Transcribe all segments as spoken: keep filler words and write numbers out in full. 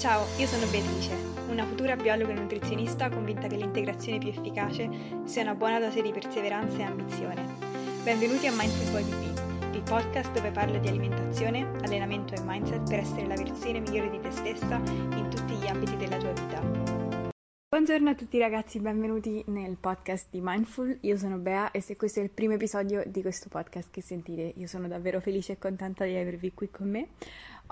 Ciao, io sono Beatrice, una futura biologa e nutrizionista convinta che l'integrazione più efficace sia una buona dose di perseveranza e ambizione. Benvenuti a Mindful Body B, il podcast dove parlo di alimentazione, allenamento e mindset per essere la versione migliore di te stessa in tutti gli ambiti della tua vita. Buongiorno a tutti ragazzi, benvenuti nel podcast di Mindful, io sono Bea e se questo è il primo episodio di questo podcast che sentite, io sono davvero felice e contenta di avervi qui con me.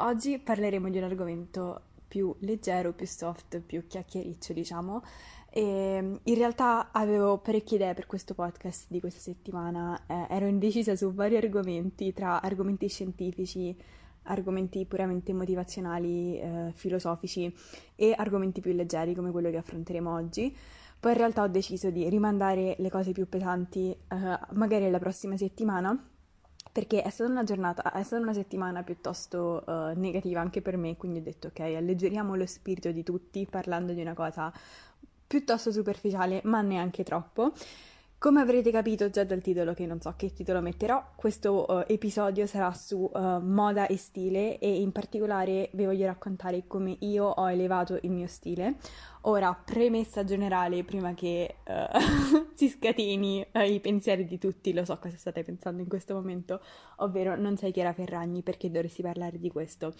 Oggi parleremo di un argomento più leggero, più soft, più chiacchiericcio, diciamo. E in realtà avevo parecchie idee per questo podcast di questa settimana, eh, ero indecisa su vari argomenti, tra argomenti scientifici, argomenti puramente motivazionali, eh, filosofici e argomenti più leggeri come quello che affronteremo oggi. Poi in realtà ho deciso di rimandare le cose più pesanti, eh, magari alla prossima settimana, perché è stata una giornata, è stata una settimana piuttosto uh, negativa anche per me, quindi ho detto ok, alleggeriamo lo spirito di tutti parlando di una cosa piuttosto superficiale, ma neanche troppo. Come avrete capito già dal titolo, che non so che titolo metterò, questo uh, episodio sarà su uh, moda e stile, e in particolare vi voglio raccontare come io ho elevato il mio stile. Ora, premessa generale, prima che uh, si scateni uh, i pensieri di tutti, lo so cosa state pensando in questo momento, ovvero non sei Chiara Ferragni, perché dovresti parlare di questo?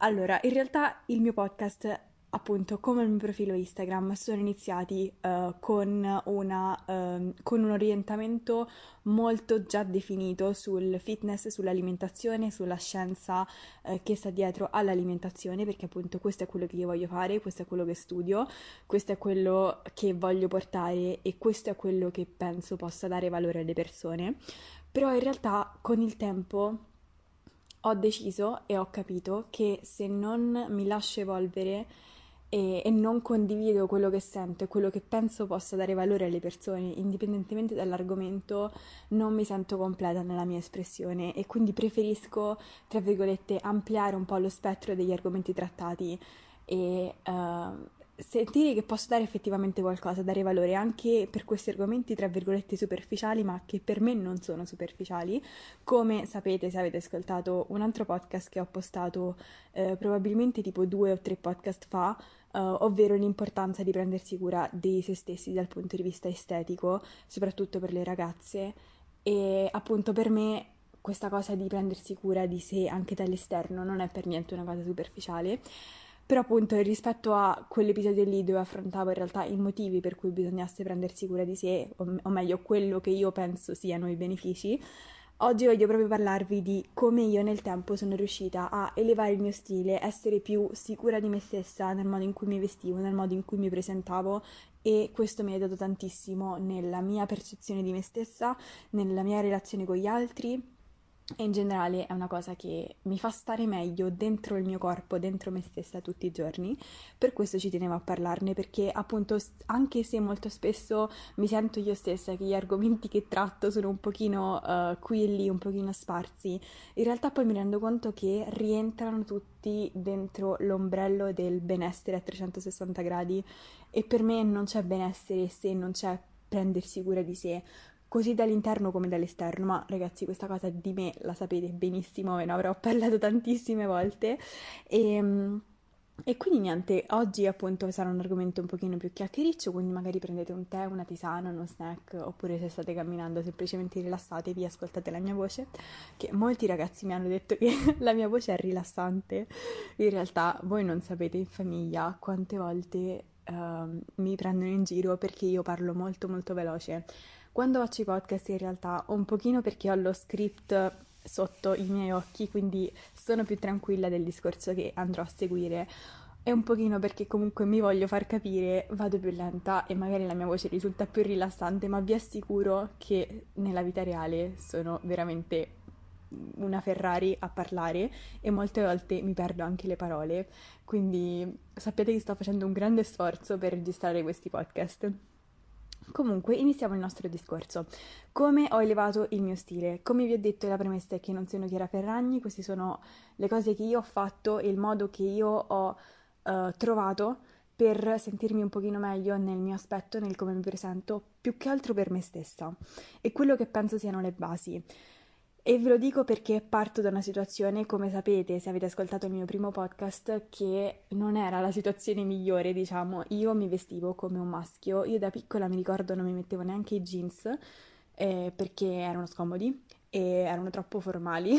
Allora, in realtà il mio podcast, appunto, come il mio profilo Instagram, sono iniziati uh, con, una, uh, con un orientamento molto già definito sul fitness, sull'alimentazione, sulla scienza uh, che sta dietro all'alimentazione, perché appunto questo è quello che io voglio fare, questo è quello che studio, questo è quello che voglio portare e questo è quello che penso possa dare valore alle persone. Però in realtà con il tempo ho deciso e ho capito che se non mi lascio evolvere E, e non condivido quello che sento e quello che penso possa dare valore alle persone, indipendentemente dall'argomento, non mi sento completa nella mia espressione, e quindi preferisco, tra virgolette, ampliare un po' lo spettro degli argomenti trattati e uh, sentire che posso dare effettivamente qualcosa, dare valore anche per questi argomenti, tra virgolette, superficiali, ma che per me non sono superficiali. Come sapete, se avete ascoltato un altro podcast che ho postato eh, probabilmente tipo due o tre podcast fa, eh, ovvero l'importanza di prendersi cura di se stessi dal punto di vista estetico, soprattutto per le ragazze, e appunto per me questa cosa di prendersi cura di sé anche dall'esterno non è per niente una cosa superficiale. Però appunto, rispetto a quell'episodio lì dove affrontavo in realtà i motivi per cui bisognasse prendersi cura di sé, o, o meglio quello che io penso siano i benefici, oggi voglio proprio parlarvi di come io nel tempo sono riuscita a elevare il mio stile, essere più sicura di me stessa nel modo in cui mi vestivo, nel modo in cui mi presentavo, e questo mi ha dato tantissimo nella mia percezione di me stessa, nella mia relazione con gli altri. E in generale è una cosa che mi fa stare meglio dentro il mio corpo, dentro me stessa tutti i giorni. Per questo ci tenevo a parlarne, perché appunto anche se molto spesso mi sento io stessa che gli argomenti che tratto sono un pochino uh, qui e lì, un pochino sparsi, in realtà poi mi rendo conto che rientrano tutti dentro l'ombrello del benessere a trecentosessanta gradi, e per me non c'è benessere se non c'è prendersi cura di sé, così dall'interno come dall'esterno. Ma ragazzi, questa cosa di me la sapete benissimo, ve ne avrò parlato tantissime volte, e, e quindi niente, oggi appunto sarà un argomento un pochino più chiacchiericcio, quindi magari prendete un tè, una tisana, uno snack, oppure se state camminando semplicemente rilassatevi, ascoltate la mia voce, che molti ragazzi mi hanno detto che la mia voce è rilassante. In realtà voi non sapete in famiglia quante volte uh, mi prendono in giro perché io parlo molto molto veloce. Quando faccio i podcast in realtà un pochino perché ho lo script sotto i miei occhi, quindi sono più tranquilla del discorso che andrò a seguire, e un pochino perché comunque mi voglio far capire, vado più lenta e magari la mia voce risulta più rilassante, ma vi assicuro che nella vita reale sono veramente una Ferrari a parlare e molte volte mi perdo anche le parole, quindi sappiate che sto facendo un grande sforzo per registrare questi podcast. Comunque, iniziamo il nostro discorso. Come ho elevato il mio stile? Come vi ho detto, la premessa è che non sono Chiara Ferragni, queste sono le cose che io ho fatto e il modo che io ho uh, trovato per sentirmi un pochino meglio nel mio aspetto, nel come mi presento, più che altro per me stessa, e quello che penso siano le basi. E ve lo dico perché parto da una situazione, come sapete se avete ascoltato il mio primo podcast, che non era la situazione migliore, diciamo. Io mi vestivo come un maschio, io da piccola mi ricordo non mi mettevo neanche i jeans eh, perché erano scomodi e erano troppo formali,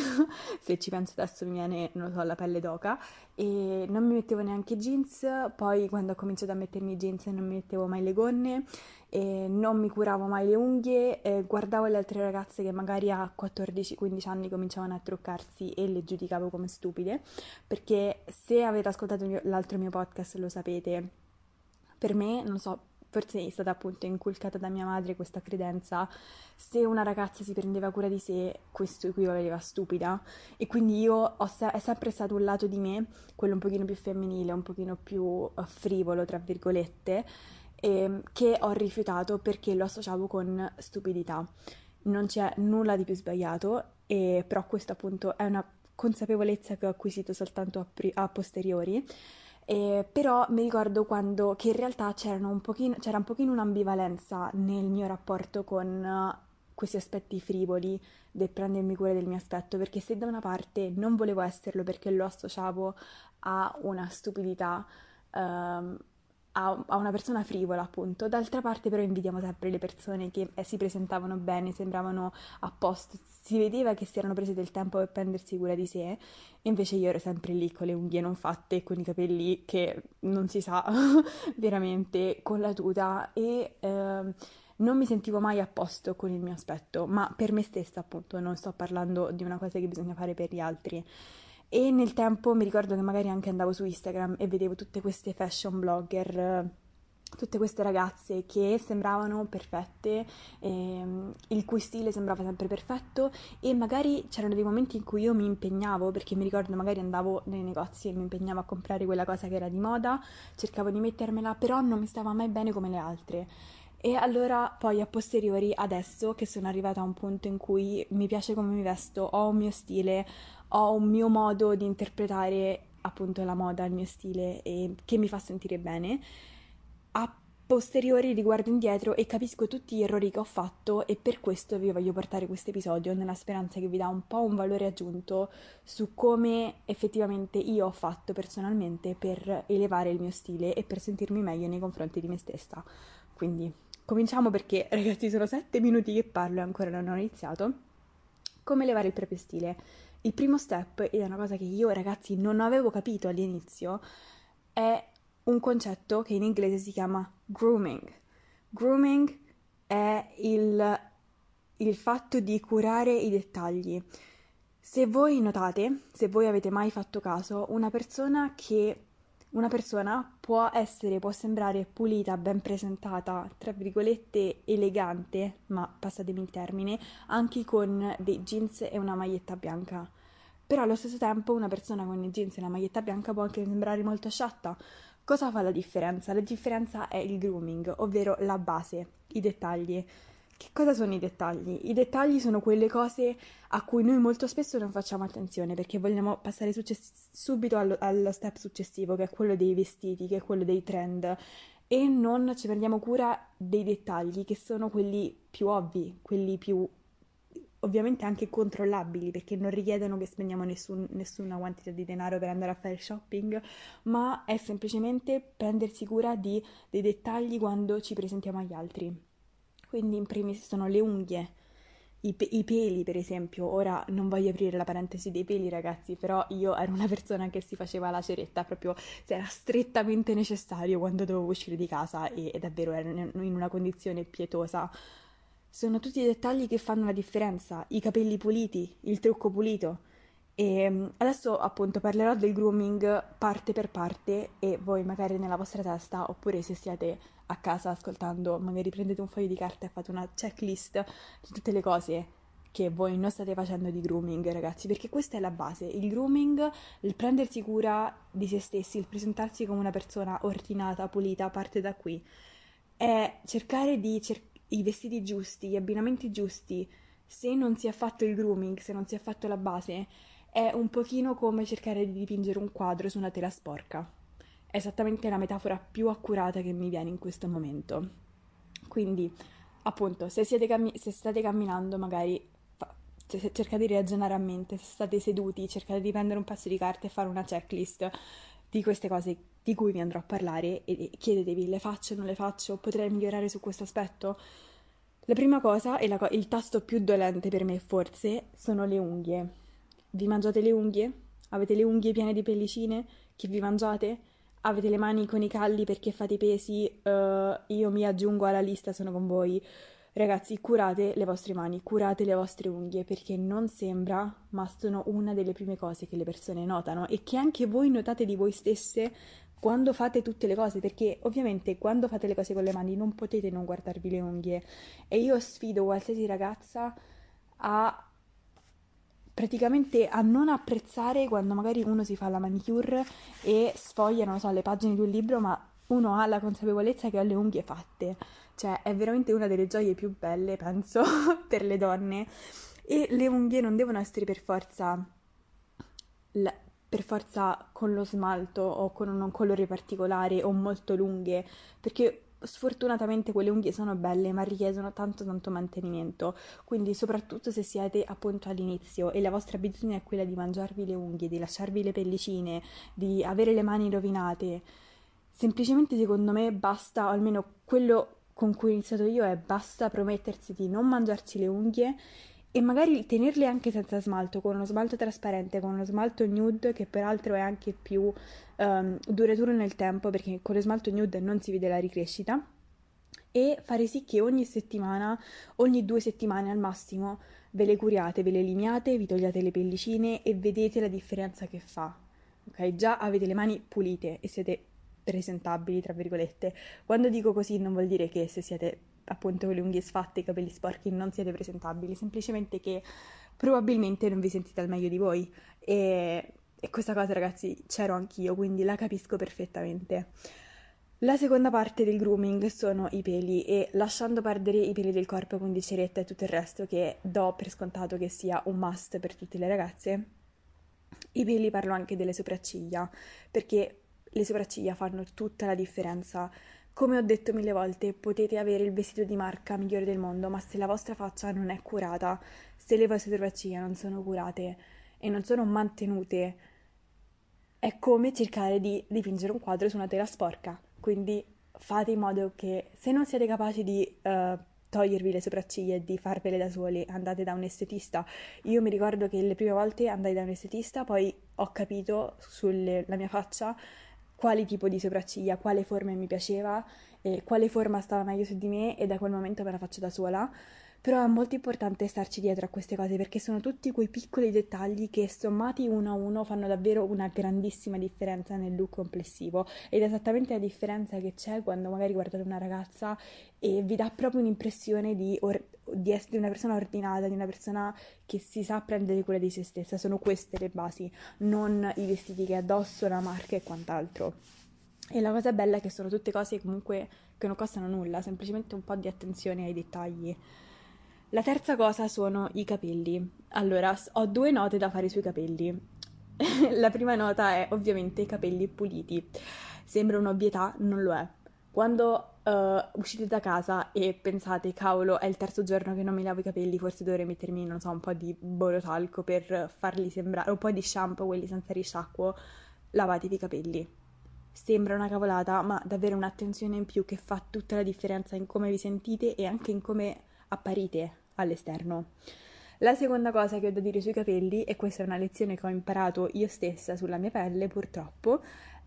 se ci penso adesso mi viene, non lo so, la pelle d'oca, e non mi mettevo neanche i jeans, poi quando ho cominciato a mettermi i jeans non mi mettevo mai le gonne, e non mi curavo mai le unghie, eh, guardavo le altre ragazze che magari a quattordici quindici anni cominciavano a truccarsi e le giudicavo come stupide, perché se avete ascoltato il mio, l'altro mio podcast lo sapete, per me, non so, forse è stata appunto inculcata da mia madre questa credenza, se una ragazza si prendeva cura di sé, questo equivaleva stupida, e quindi io ho se- è sempre stato un lato di me, quello un pochino più femminile, un pochino più frivolo, tra virgolette, e che ho rifiutato perché lo associavo con stupidità. Non c'è nulla di più sbagliato, e però questo appunto è una consapevolezza che ho acquisito soltanto a, pri- a posteriori. Eh, però mi ricordo quando che in realtà c'erano un pochino, c'era un pochino un'ambivalenza nel mio rapporto con questi aspetti frivoli del prendermi cura del mio aspetto, perché se da una parte non volevo esserlo perché lo associavo a una stupidità, ehm, a, a una persona frivola appunto, d'altra parte però invidiamo sempre le persone che eh, si presentavano bene, sembravano a posto, si vedeva che si erano prese del tempo per prendersi cura di sé, e invece io ero sempre lì con le unghie non fatte, con i capelli che non si sa veramente, con la tuta, e eh, non mi sentivo mai a posto con il mio aspetto, ma per me stessa appunto, non sto parlando di una cosa che bisogna fare per gli altri. E nel tempo mi ricordo che magari anche andavo su Instagram e vedevo tutte queste fashion blogger, tutte queste ragazze che sembravano perfette, ehm, il cui stile sembrava sempre perfetto, e magari c'erano dei momenti in cui io mi impegnavo, perché mi ricordo magari andavo nei negozi e mi impegnavo a comprare quella cosa che era di moda, cercavo di mettermela, però non mi stava mai bene come le altre. E allora poi a posteriori, adesso che sono arrivata a un punto in cui mi piace come mi vesto, ho un mio stile, ho un mio modo di interpretare appunto la moda, il mio stile, e che mi fa sentire bene, a posteriori riguardo indietro e capisco tutti gli errori che ho fatto, e per questo vi voglio portare questo episodio nella speranza che vi dà un po' un valore aggiunto su come effettivamente io ho fatto personalmente per elevare il mio stile e per sentirmi meglio nei confronti di me stessa. Quindi cominciamo, perché ragazzi sono sette minuti che parlo e ancora non ho iniziato. Come elevare il proprio stile? Il primo step, ed è una cosa che io ragazzi non avevo capito all'inizio, è un concetto che in inglese si chiama grooming. Grooming è il, il fatto di curare i dettagli. Se voi notate, se voi avete mai fatto caso, una persona che... Una persona può essere, può sembrare pulita, ben presentata, tra virgolette elegante, ma passatemi il termine, anche con dei jeans e una maglietta bianca. Però allo stesso tempo una persona con i jeans e una maglietta bianca può anche sembrare molto sciatta. Cosa fa la differenza? La differenza è il grooming, ovvero la base, i dettagli. Che cosa sono i dettagli? I dettagli sono quelle cose a cui noi molto spesso non facciamo attenzione, perché vogliamo passare success- subito allo, allo step successivo, che è quello dei vestiti, che è quello dei trend, e non ci prendiamo cura dei dettagli, che sono quelli più ovvi, quelli più ovviamente anche controllabili, perché non richiedono che spendiamo nessun, nessuna quantità di denaro per andare a fare shopping, ma è semplicemente prendersi cura di, dei dettagli quando ci presentiamo agli altri. Quindi in primis sono le unghie, I, pe- i peli per esempio. Ora non voglio aprire la parentesi dei peli ragazzi, però io ero una persona che si faceva la ceretta proprio se era strettamente necessario quando dovevo uscire di casa, e, e davvero ero in una condizione pietosa. Sono tutti i dettagli che fanno la differenza, i capelli puliti, il trucco pulito. E adesso appunto parlerò del grooming parte per parte, e voi magari nella vostra testa, oppure se siete a casa ascoltando, magari prendete un foglio di carta e fate una checklist di tutte le cose che voi non state facendo di grooming ragazzi, perché questa è la base. Il grooming, il prendersi cura di se stessi, il presentarsi come una persona ordinata, pulita, parte da qui. È cercare di cer- i vestiti giusti, gli abbinamenti giusti. Se non si è fatto il grooming, se non si è fatto la base, è un pochino come cercare di dipingere un quadro su una tela sporca. È esattamente la metafora più accurata che mi viene in questo momento. Quindi, appunto, se, siete cammi- se state camminando, magari fa- cercate di ragionare a mente, se state seduti cercate di prendere un pezzo di carta e fare una checklist di queste cose di cui vi andrò a parlare e chiedetevi: le faccio o non le faccio? Potrei migliorare su questo aspetto? La prima cosa, e co- il tasto più dolente per me forse, sono le unghie. Vi mangiate le unghie? Avete le unghie piene di pellicine che vi mangiate? Avete le mani con i calli perché fate i pesi? Uh, io mi aggiungo alla lista, sono con voi. Ragazzi, curate le vostre mani, curate le vostre unghie, perché non sembra, ma sono una delle prime cose che le persone notano e che anche voi notate di voi stesse quando fate tutte le cose, perché ovviamente quando fate le cose con le mani non potete non guardarvi le unghie. E io sfido qualsiasi ragazza a praticamente a non apprezzare quando magari uno si fa la manicure e sfoglia, non so, le pagine di un libro, ma uno ha la consapevolezza che ho le unghie fatte. Cioè, è veramente una delle gioie più belle, penso, per le donne. E le unghie non devono essere per forza, per forza con lo smalto o con un colore particolare o molto lunghe, perché sfortunatamente quelle unghie sono belle ma richiedono tanto tanto mantenimento, quindi soprattutto se siete appunto all'inizio e la vostra abitudine è quella di mangiarvi le unghie, di lasciarvi le pellicine, di avere le mani rovinate, semplicemente secondo me basta, o almeno quello con cui ho iniziato io è basta promettersi di non mangiarsi le unghie e magari tenerle anche senza smalto, con uno smalto trasparente, con uno smalto nude che peraltro è anche più um, duraturo nel tempo, perché con lo smalto nude non si vede la ricrescita, e fare sì che ogni settimana, ogni due settimane al massimo, ve le curiate, ve le limiate, vi togliate le pellicine e vedete la differenza che fa. Ok, già avete le mani pulite e siete presentabili, tra virgolette. Quando dico così non vuol dire che se siete appunto con le unghie sfatte, i capelli sporchi, non siete presentabili, semplicemente che probabilmente non vi sentite al meglio di voi, e, e questa cosa, ragazzi, c'ero anch'io, quindi la capisco perfettamente. La seconda parte del grooming sono i peli, e lasciando perdere i peli del corpo con ceretta e tutto il resto, che do per scontato che sia un must per tutte le ragazze, i peli parlo anche delle sopracciglia, perché le sopracciglia fanno tutta la differenza. Come ho detto mille volte, potete avere il vestito di marca migliore del mondo, ma se la vostra faccia non è curata, se le vostre sopracciglia non sono curate e non sono mantenute, è come cercare di dipingere un quadro su una tela sporca. Quindi fate in modo che, se non siete capaci di uh, togliervi le sopracciglia e di farvele da sole, andate da un estetista. Io mi ricordo che le prime volte andai da un estetista, poi ho capito sulla mia faccia quali tipo di sopracciglia, quale forma mi piaceva, eh, quale forma stava meglio su di me, e da quel momento me la faccio da sola. Però è molto importante starci dietro a queste cose, perché sono tutti quei piccoli dettagli che, sommati uno a uno, fanno davvero una grandissima differenza nel look complessivo, ed è esattamente la differenza che c'è quando magari guardate una ragazza e vi dà proprio un'impressione di, or- di essere una persona ordinata, di una persona che si sa prendere cura di se stessa. Sono queste le basi, non i vestiti che addosso, la marca e quant'altro. E la cosa bella è che sono tutte cose comunque che non costano nulla, semplicemente un po' di attenzione ai dettagli. La terza cosa sono i capelli. Allora, ho due note da fare sui capelli. La prima nota è ovviamente capelli puliti. Sembra un'ovvietà, non lo è. Quando uh, uscite da casa e pensate, cavolo, è il terzo giorno che non mi lavo i capelli, forse dovrei mettermi, non so, un po' di borotalco per farli sembrare, un po' di shampoo, quelli senza risciacquo, lavatevi i capelli. Sembra una cavolata, ma davvero un'attenzione in più che fa tutta la differenza in come vi sentite e anche in come apparite all'esterno. La seconda cosa che ho da dire sui capelli, e questa è una lezione che ho imparato io stessa sulla mia pelle purtroppo,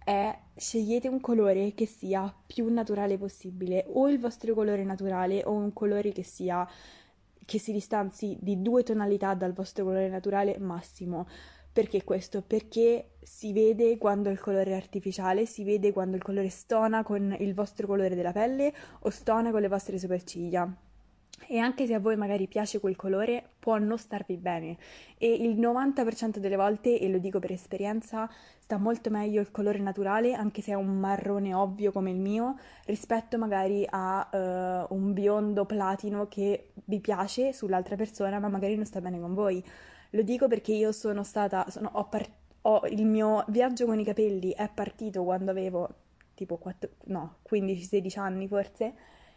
è: scegliete un colore che sia più naturale possibile, o il vostro colore naturale o un colore che sia che si distanzi di due tonalità dal vostro colore naturale massimo. Perché questo? Perché si vede quando il colore è artificiale, si vede quando il colore stona con il vostro colore della pelle o stona con le vostre sopracciglia. E anche se a voi magari piace quel colore, può non starvi bene, e il novanta per cento delle volte, e lo dico per esperienza, sta molto meglio il colore naturale, anche se è un marrone ovvio come il mio, rispetto magari a uh, un biondo platino che vi piace sull'altra persona ma magari non sta bene con voi. Lo dico perché io sono stata, sono, ho par- ho, il mio viaggio con i capelli è partito quando avevo tipo quattro, no, quindici sedici anni forse,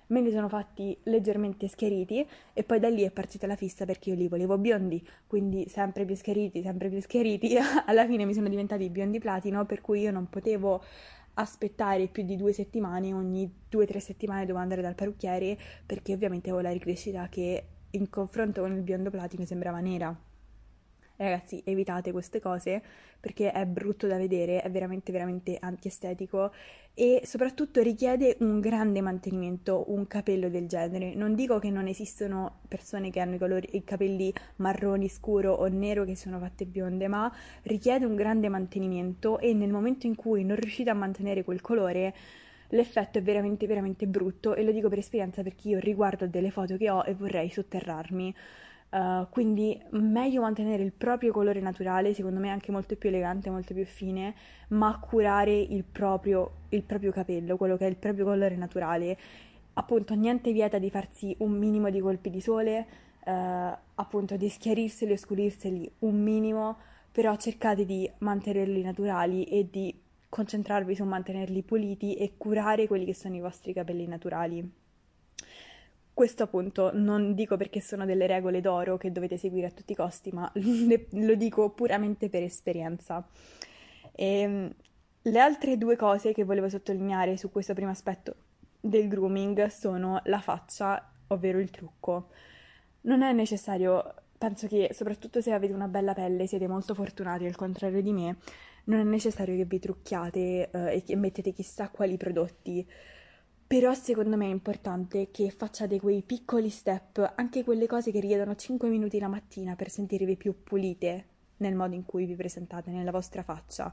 me li sono fatti leggermente schiariti e poi da lì è partita la fissa perché io li volevo biondi, quindi sempre più schiariti, sempre più schiariti, alla fine mi sono diventati biondi platino, per cui io non potevo aspettare più di due settimane, ogni due tre settimane dovevo andare dal parrucchiere perché ovviamente avevo la ricrescita che in confronto con il biondo platino sembrava nera. Ragazzi, evitate queste cose perché è brutto da vedere, è veramente veramente antiestetico e soprattutto richiede un grande mantenimento, un capello del genere. Non dico che non esistono persone che hanno i, colori, i capelli marroni scuro o nero che sono fatte bionde, ma richiede un grande mantenimento e nel momento in cui non riuscite a mantenere quel colore l'effetto è veramente veramente brutto, e lo dico per esperienza perché io riguardo delle foto che ho e vorrei sotterrarmi. Uh, quindi meglio mantenere il proprio colore naturale, secondo me anche molto più elegante, molto più fine, ma curare il proprio, il proprio capello, quello che è il proprio colore naturale. Appunto, niente vieta di farsi un minimo di colpi di sole, uh, appunto di schiarirseli o scurirseli un minimo, però cercate di mantenerli naturali e di concentrarvi su mantenerli puliti e curare quelli che sono i vostri capelli naturali. Questo appunto non dico perché sono delle regole d'oro che dovete seguire a tutti i costi, ma lo dico puramente per esperienza. E le altre due cose che volevo sottolineare su questo primo aspetto del grooming sono la faccia, ovvero il trucco. Non è necessario, penso che soprattutto se avete una bella pelle siete molto fortunati, al contrario di me, non è necessario che vi trucchiate eh, e che mettete chissà quali prodotti. Però secondo me è importante che facciate quei piccoli step, anche quelle cose che richiedono cinque minuti la mattina per sentirvi più pulite nel modo in cui vi presentate, nella vostra faccia.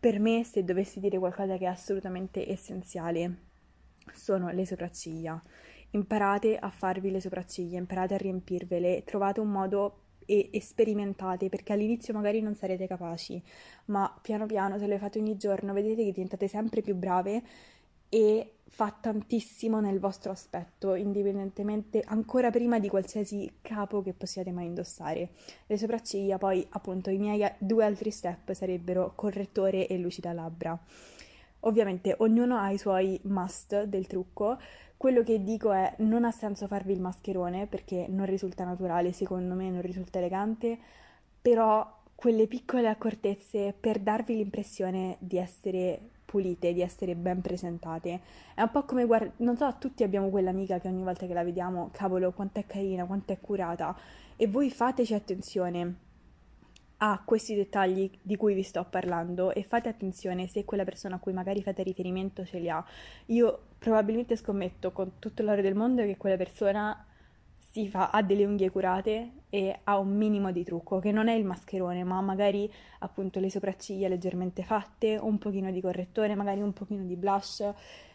Per me, se dovessi dire qualcosa che è assolutamente essenziale, sono le sopracciglia. Imparate a farvi le sopracciglia, imparate a riempirvele, trovate un modo e sperimentate, perché all'inizio magari non sarete capaci, ma piano piano se le fate ogni giorno vedete che diventate sempre più brave e fa tantissimo nel vostro aspetto, indipendentemente, ancora prima di qualsiasi capo che possiate mai indossare. Le sopracciglia, poi appunto i miei due altri step sarebbero correttore e lucida labbra. Ovviamente ognuno ha i suoi must del trucco. Quello che dico è: non ha senso farvi il mascherone perché non risulta naturale, secondo me non risulta elegante, però quelle piccole accortezze per darvi l'impressione di essere pulite, di essere ben presentate. È un po' come guard- non so, tutti abbiamo quell'amica che ogni volta che la vediamo, cavolo, quanto è carina, quanto è curata, e voi fateci attenzione a questi dettagli di cui vi sto parlando e fate attenzione se quella persona a cui magari fate riferimento ce li ha. Io probabilmente scommetto con tutto l'oro del mondo che quella persona si fa, ha delle unghie curate e ha un minimo di trucco, che non è il mascherone, ma magari appunto le sopracciglia leggermente fatte, un pochino di correttore, magari un pochino di blush.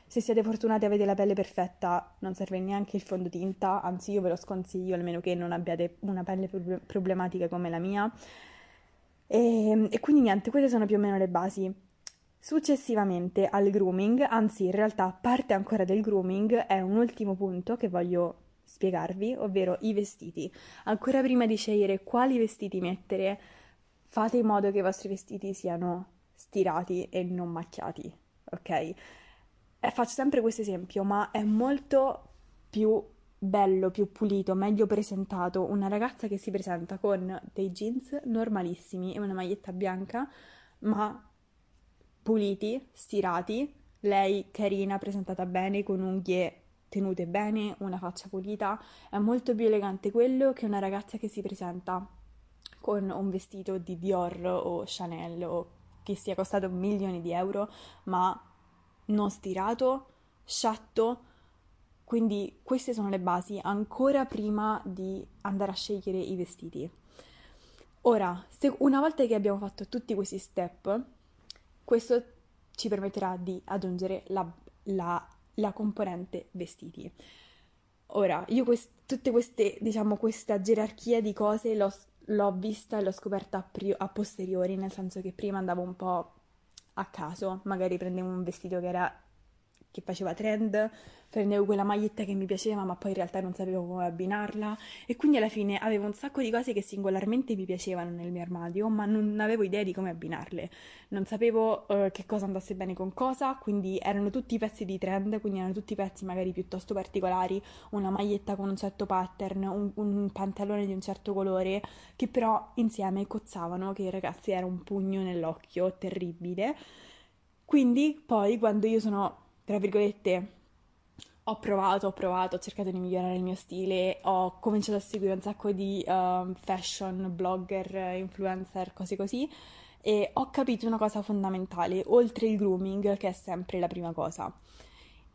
Se siete fortunati e avete la pelle perfetta, non serve neanche il fondotinta, anzi io ve lo sconsiglio, almeno che non abbiate una pelle problematica come la mia. E, e quindi niente, queste sono più o meno le basi. Successivamente al grooming, anzi in realtà parte ancora del grooming, è un ultimo punto che voglio spiegarvi, ovvero i vestiti. Ancora prima di scegliere quali vestiti mettere, fate in modo che i vostri vestiti siano stirati e non macchiati, ok? E faccio sempre questo esempio, ma è molto più bello, più pulito, meglio presentato una ragazza che si presenta con dei jeans normalissimi e una maglietta bianca, ma puliti, stirati, lei carina, presentata bene, con unghie tenute bene, una faccia pulita. È molto più elegante quello che una ragazza che si presenta con un vestito di Dior o Chanel o che sia costato milioni di euro, ma non stirato, sciatto. Quindi queste sono le basi ancora prima di andare a scegliere i vestiti. Ora, se una volta che abbiamo fatto tutti questi step, questo ci permetterà di aggiungere la, la la componente vestiti. Ora, io quest- tutte queste, diciamo, questa gerarchia di cose l'ho, l'ho vista e l'ho scoperta a, pri- a posteriori, nel senso che prima andavo un po' a caso, magari prendevo un vestito che era che faceva trend, prendevo quella maglietta che mi piaceva ma poi in realtà non sapevo come abbinarla, e quindi alla fine avevo un sacco di cose che singolarmente mi piacevano nel mio armadio ma non avevo idea di come abbinarle, non sapevo eh, che cosa andasse bene con cosa, quindi erano tutti pezzi di trend, quindi erano tutti pezzi magari piuttosto particolari, una maglietta con un certo pattern, un, un pantalone di un certo colore, che però insieme cozzavano, che ragazzi era un pugno nell'occhio terribile. Quindi poi quando io sono, tra virgolette, ho provato, ho provato, ho cercato di migliorare il mio stile, ho cominciato a seguire un sacco di uh, fashion, blogger, influencer, cose così, e ho capito una cosa fondamentale, oltre il grooming, che è sempre la prima cosa,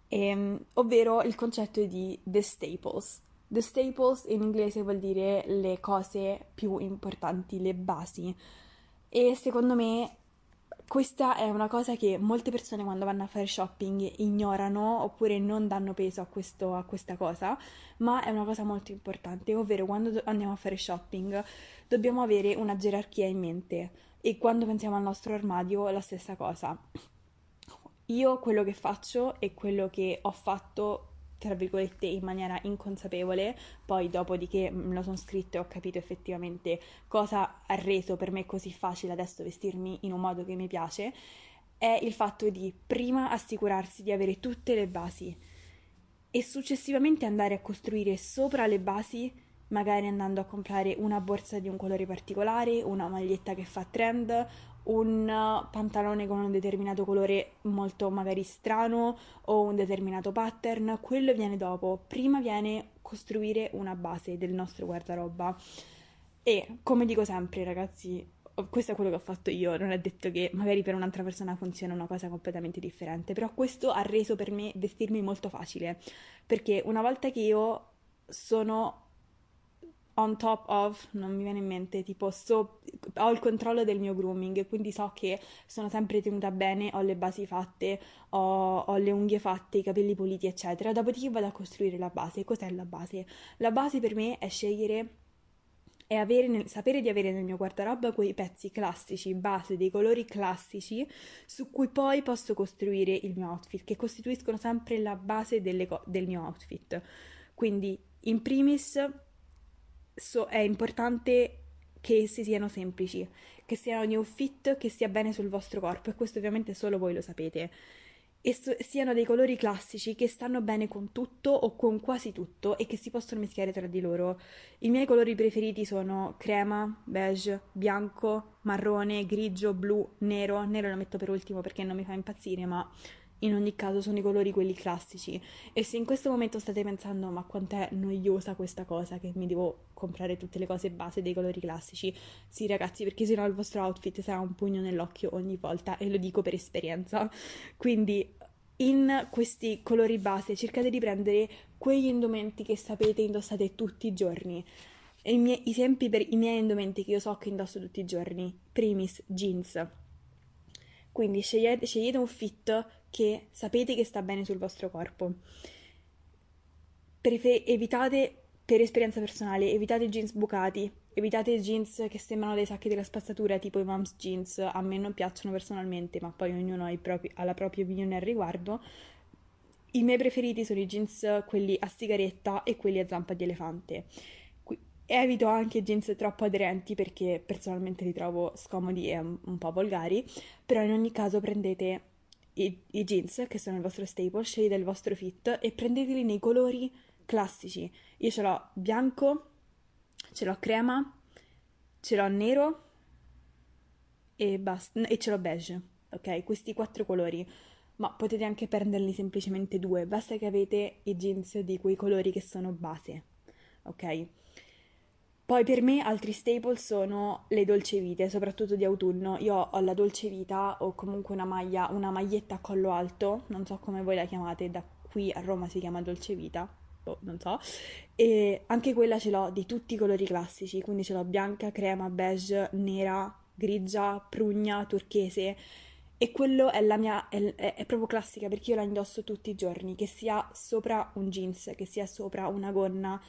e, ovvero il concetto di the staples. The staples in inglese vuol dire le cose più importanti, le basi, e secondo me questa è una cosa che molte persone quando vanno a fare shopping ignorano oppure non danno peso a, questo, a questa cosa, ma è una cosa molto importante, ovvero quando andiamo a fare shopping dobbiamo avere una gerarchia in mente, e quando pensiamo al nostro armadio la stessa cosa. Io quello che faccio e quello che ho fatto, tra virgolette, in maniera inconsapevole, poi dopodiché me lo sono scritto e ho capito effettivamente cosa ha reso per me così facile adesso vestirmi in un modo che mi piace, è il fatto di prima assicurarsi di avere tutte le basi e successivamente andare a costruire sopra le basi, magari andando a comprare una borsa di un colore particolare, una maglietta che fa trend, un pantalone con un determinato colore molto magari strano o un determinato pattern. Quello viene dopo, prima viene costruire una base del nostro guardaroba. E come dico sempre, ragazzi, questo è quello che ho fatto io, non è detto che magari per un'altra persona funziona una cosa completamente differente, però questo ha reso per me vestirmi molto facile, perché una volta che io sono on top of, non mi viene in mente, tipo so, ho il controllo del mio grooming, quindi so che sono sempre tenuta bene, ho le basi fatte, ho, ho le unghie fatte, i capelli puliti, eccetera. Dopodiché vado a costruire la base. Cos'è la base? La base per me è scegliere e avere nel, sapere di avere nel mio guardaroba quei pezzi classici, base, dei colori classici, su cui poi posso costruire il mio outfit, che costituiscono sempre la base delle, del mio outfit. Quindi, in primis, So, è importante che si siano semplici, che siano new fit, che sia bene sul vostro corpo, e questo ovviamente solo voi lo sapete, e so, siano dei colori classici che stanno bene con tutto o con quasi tutto e che si possono mischiare tra di loro. I miei colori preferiti sono crema, beige, bianco, marrone, grigio, blu, nero. Nero lo metto per ultimo perché non mi fa impazzire, ma in ogni caso sono i colori quelli classici. E se in questo momento state pensando ma quant'è noiosa questa cosa che mi devo comprare tutte le cose base dei colori classici, sì ragazzi, perché sennò il vostro outfit sarà un pugno nell'occhio ogni volta, e lo dico per esperienza. Quindi in questi colori base cercate di prendere quegli indumenti che sapete indossate tutti i giorni. I miei esempi per i miei indumenti che io so che indosso tutti i giorni: primis, jeans. Quindi scegliete, scegliete un fit che sapete che sta bene sul vostro corpo. Prefer- evitate, per esperienza personale, evitate jeans bucati, evitate jeans che sembrano dei sacchi della spazzatura, tipo i mom's jeans. A me non piacciono personalmente, ma poi ognuno ha, i propri- ha la propria opinione al riguardo. I miei preferiti sono i jeans, quelli a sigaretta e quelli a zampa di elefante. Evito anche jeans troppo aderenti perché personalmente li trovo scomodi e un po' volgari, però in ogni caso prendete I, i jeans che sono il vostro staple, scegliete il vostro fit e prendeteli nei colori classici. Io ce l'ho bianco, ce l'ho crema, ce l'ho nero e basta, e ce l'ho beige, ok? Questi quattro colori, ma potete anche prenderli semplicemente due, basta che avete i jeans di quei colori che sono base, ok? Poi per me altri staple sono le dolce vite, soprattutto di autunno. Io ho la dolce vita o comunque una maglia, una maglietta a collo alto, non so come voi la chiamate, da qui a Roma si chiama dolce vita, boh, non so. E anche quella ce l'ho di tutti i colori classici, quindi ce l'ho bianca, crema, beige, nera, grigia, prugna, turchese. E quello è la mia, è, è proprio classica perché io la indosso tutti i giorni, che sia sopra un jeans, che sia sopra una gonna,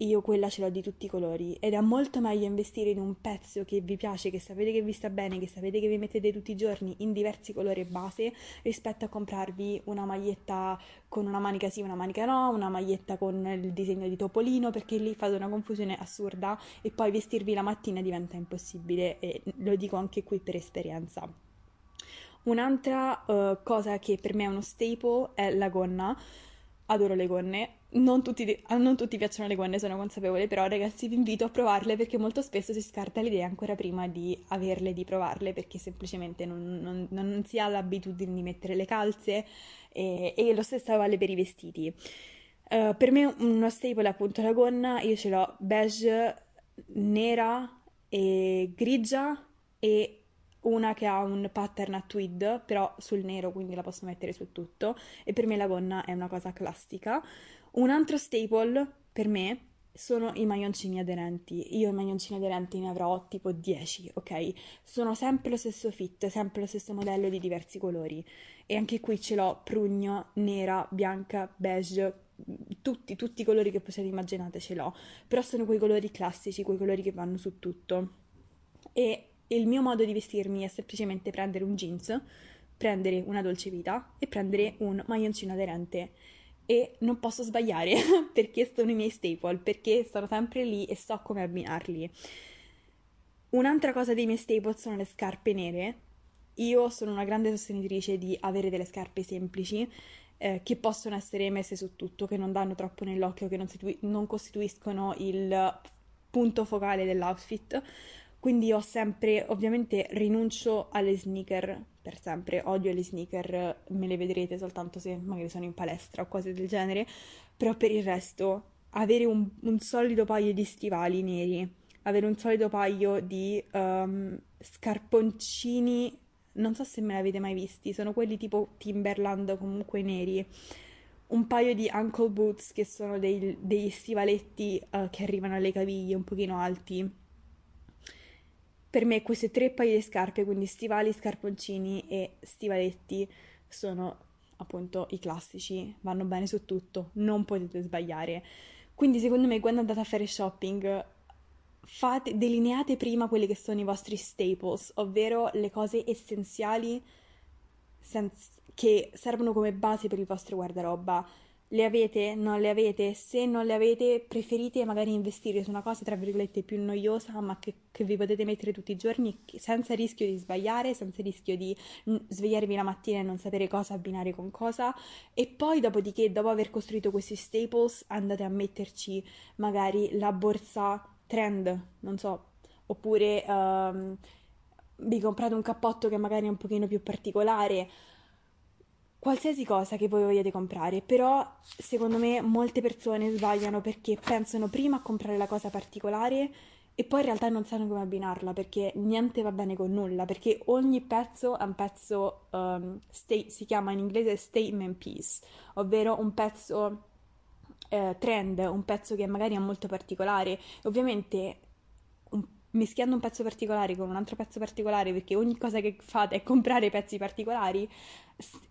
io quella ce l'ho di tutti i colori, ed è molto meglio investire in un pezzo che vi piace, che sapete che vi sta bene, che sapete che vi mettete tutti i giorni in diversi colori e base, rispetto a comprarvi una maglietta con una manica sì, una manica no, una maglietta con il disegno di Topolino, perché lì fate una confusione assurda e poi vestirvi la mattina diventa impossibile, e lo dico anche qui per esperienza. Un'altra uh, cosa che per me è uno staple è la gonna. Adoro le gonne, non tutti, non tutti piacciono le gonne, sono consapevole, però ragazzi vi invito a provarle, perché molto spesso si scarta l'idea ancora prima di averle, di provarle, perché semplicemente non, non, non si ha l'abitudine di mettere le calze, e, e lo stesso vale per i vestiti. Uh, per me uno staple è appunto la gonna, io ce l'ho beige, nera e grigia, e una che ha un pattern a tweed, però sul nero, quindi la posso mettere su tutto, e per me la gonna è una cosa classica. Un altro staple per me sono i maglioncini aderenti. Io i maglioncini aderenti ne avrò tipo dieci, ok? Sono sempre lo stesso fit, sempre lo stesso modello di diversi colori, e anche qui ce l'ho prugno, nera, bianca, beige, tutti, tutti i colori che possiate immaginate ce l'ho, però sono quei colori classici, quei colori che vanno su tutto. E il mio modo di vestirmi è semplicemente prendere un jeans, prendere una Dolce Vita e prendere un maglioncino aderente, e non posso sbagliare perché sono i miei staple, perché sono sempre lì e so come abbinarli. Un'altra cosa dei miei staple sono le scarpe nere. Io sono una grande sostenitrice di avere delle scarpe semplici, eh, che possono essere messe su tutto, che non danno troppo nell'occhio, che non, situ- non costituiscono il punto focale dell'outfit. Quindi ho sempre, ovviamente rinuncio alle sneaker, per sempre, odio le sneaker, me le vedrete soltanto se magari sono in palestra o cose del genere, però per il resto avere un, un solido paio di stivali neri, avere un solido paio di um, scarponcini, non so se me l'avete mai visti, sono quelli tipo Timberland, comunque neri, un paio di ankle boots che sono dei, degli stivaletti uh, che arrivano alle caviglie, un pochino alti. Per me queste tre paia di scarpe, quindi stivali, scarponcini e stivaletti, sono appunto i classici, vanno bene su tutto, non potete sbagliare. Quindi secondo me quando andate a fare shopping fate, delineate prima quelli che sono i vostri staples, ovvero le cose essenziali senz- che servono come base per il vostro guardaroba. Le avete? Non le avete? Se non le avete, preferite magari investire su una cosa tra virgolette più noiosa, ma che, che vi potete mettere tutti i giorni senza rischio di sbagliare, senza rischio di svegliarvi la mattina e non sapere cosa abbinare con cosa. E poi dopodiché, dopo aver costruito questi staples, andate a metterci magari la borsa trend, non so, oppure um, vi comprate un cappotto che magari è un pochino più particolare. Qualsiasi cosa che voi vogliate comprare, però secondo me molte persone sbagliano perché pensano prima a comprare la cosa particolare e poi in realtà non sanno come abbinarla, perché niente va bene con nulla, perché ogni pezzo è un pezzo, um, sta- si chiama in inglese statement piece, ovvero un pezzo eh, trend, un pezzo che magari è molto particolare. Ovviamente un mischiando un pezzo particolare con un altro pezzo particolare, perché ogni cosa che fate è comprare pezzi particolari,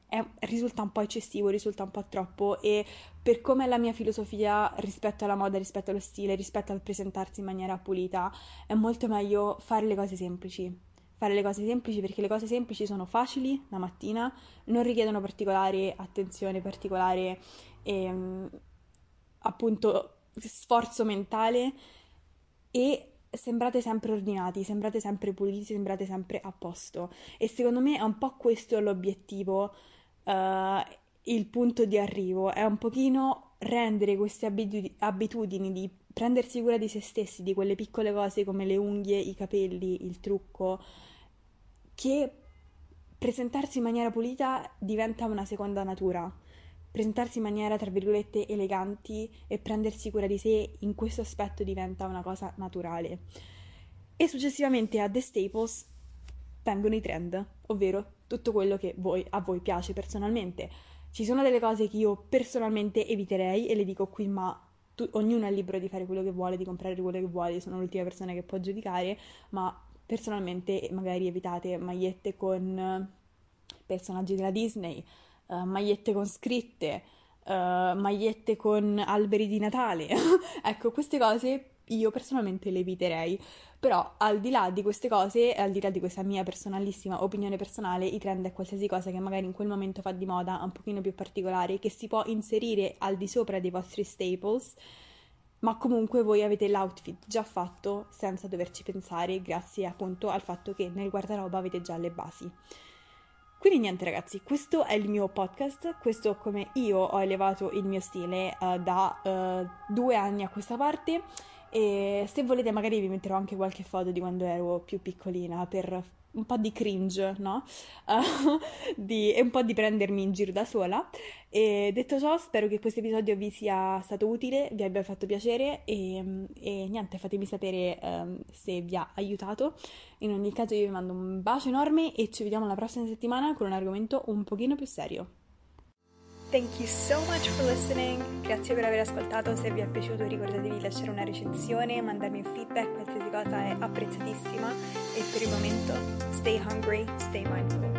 è, risulta un po' eccessivo, risulta un po' troppo, e per com'è la mia filosofia rispetto alla moda, rispetto allo stile, rispetto al presentarsi in maniera pulita, è molto meglio fare le cose semplici. Fare le cose semplici perché le cose semplici sono facili la mattina, non richiedono particolare attenzione, particolare ehm, appunto sforzo mentale, e sembrate sempre ordinati, sembrate sempre puliti, sembrate sempre a posto. E secondo me è un po' questo l'obiettivo, uh, il punto di arrivo, è un pochino rendere queste abitudini, abitudini di prendersi cura di se stessi, di quelle piccole cose come le unghie, i capelli, il trucco, che presentarsi in maniera pulita diventa una seconda natura. Presentarsi in maniera, tra virgolette, eleganti e prendersi cura di sé in questo aspetto diventa una cosa naturale. E successivamente a The Staples vengono i trend, ovvero tutto quello che voi, a voi piace personalmente. Ci sono delle cose che io personalmente eviterei e le dico qui, ma tu, ognuno è libero di fare quello che vuole, di comprare quello che vuole, sono l'ultima persona che può giudicare, ma personalmente magari evitate magliette con personaggi della Disney, Uh, magliette con scritte, uh, magliette con alberi di Natale. Ecco, queste cose io personalmente le eviterei, però al di là di queste cose, al di là di questa mia personalissima opinione personale, i trend è qualsiasi cosa che magari in quel momento fa di moda, un pochino più particolare, che si può inserire al di sopra dei vostri staples, ma comunque voi avete l'outfit già fatto senza doverci pensare, grazie appunto al fatto che nel guardaroba avete già le basi. Quindi niente ragazzi, questo è il mio podcast, questo come io ho elevato il mio stile uh, da uh, due anni a questa parte, e se volete magari vi metterò anche qualche foto di quando ero più piccolina per un po' di cringe, no? Uh, di, e un po' di prendermi in giro da sola. E detto ciò, spero che questo episodio vi sia stato utile, vi abbia fatto piacere e, e niente, fatemi sapere um, se vi ha aiutato. In ogni caso io vi mando un bacio enorme e ci vediamo la prossima settimana con un argomento un pochino più serio. Thank you so much for listening. Grazie per aver ascoltato. Se vi è piaciuto ricordatevi di lasciare una recensione, mandarmi un feedback, qualsiasi cosa è apprezzatissima. E per il momento, stay hungry, stay mindful.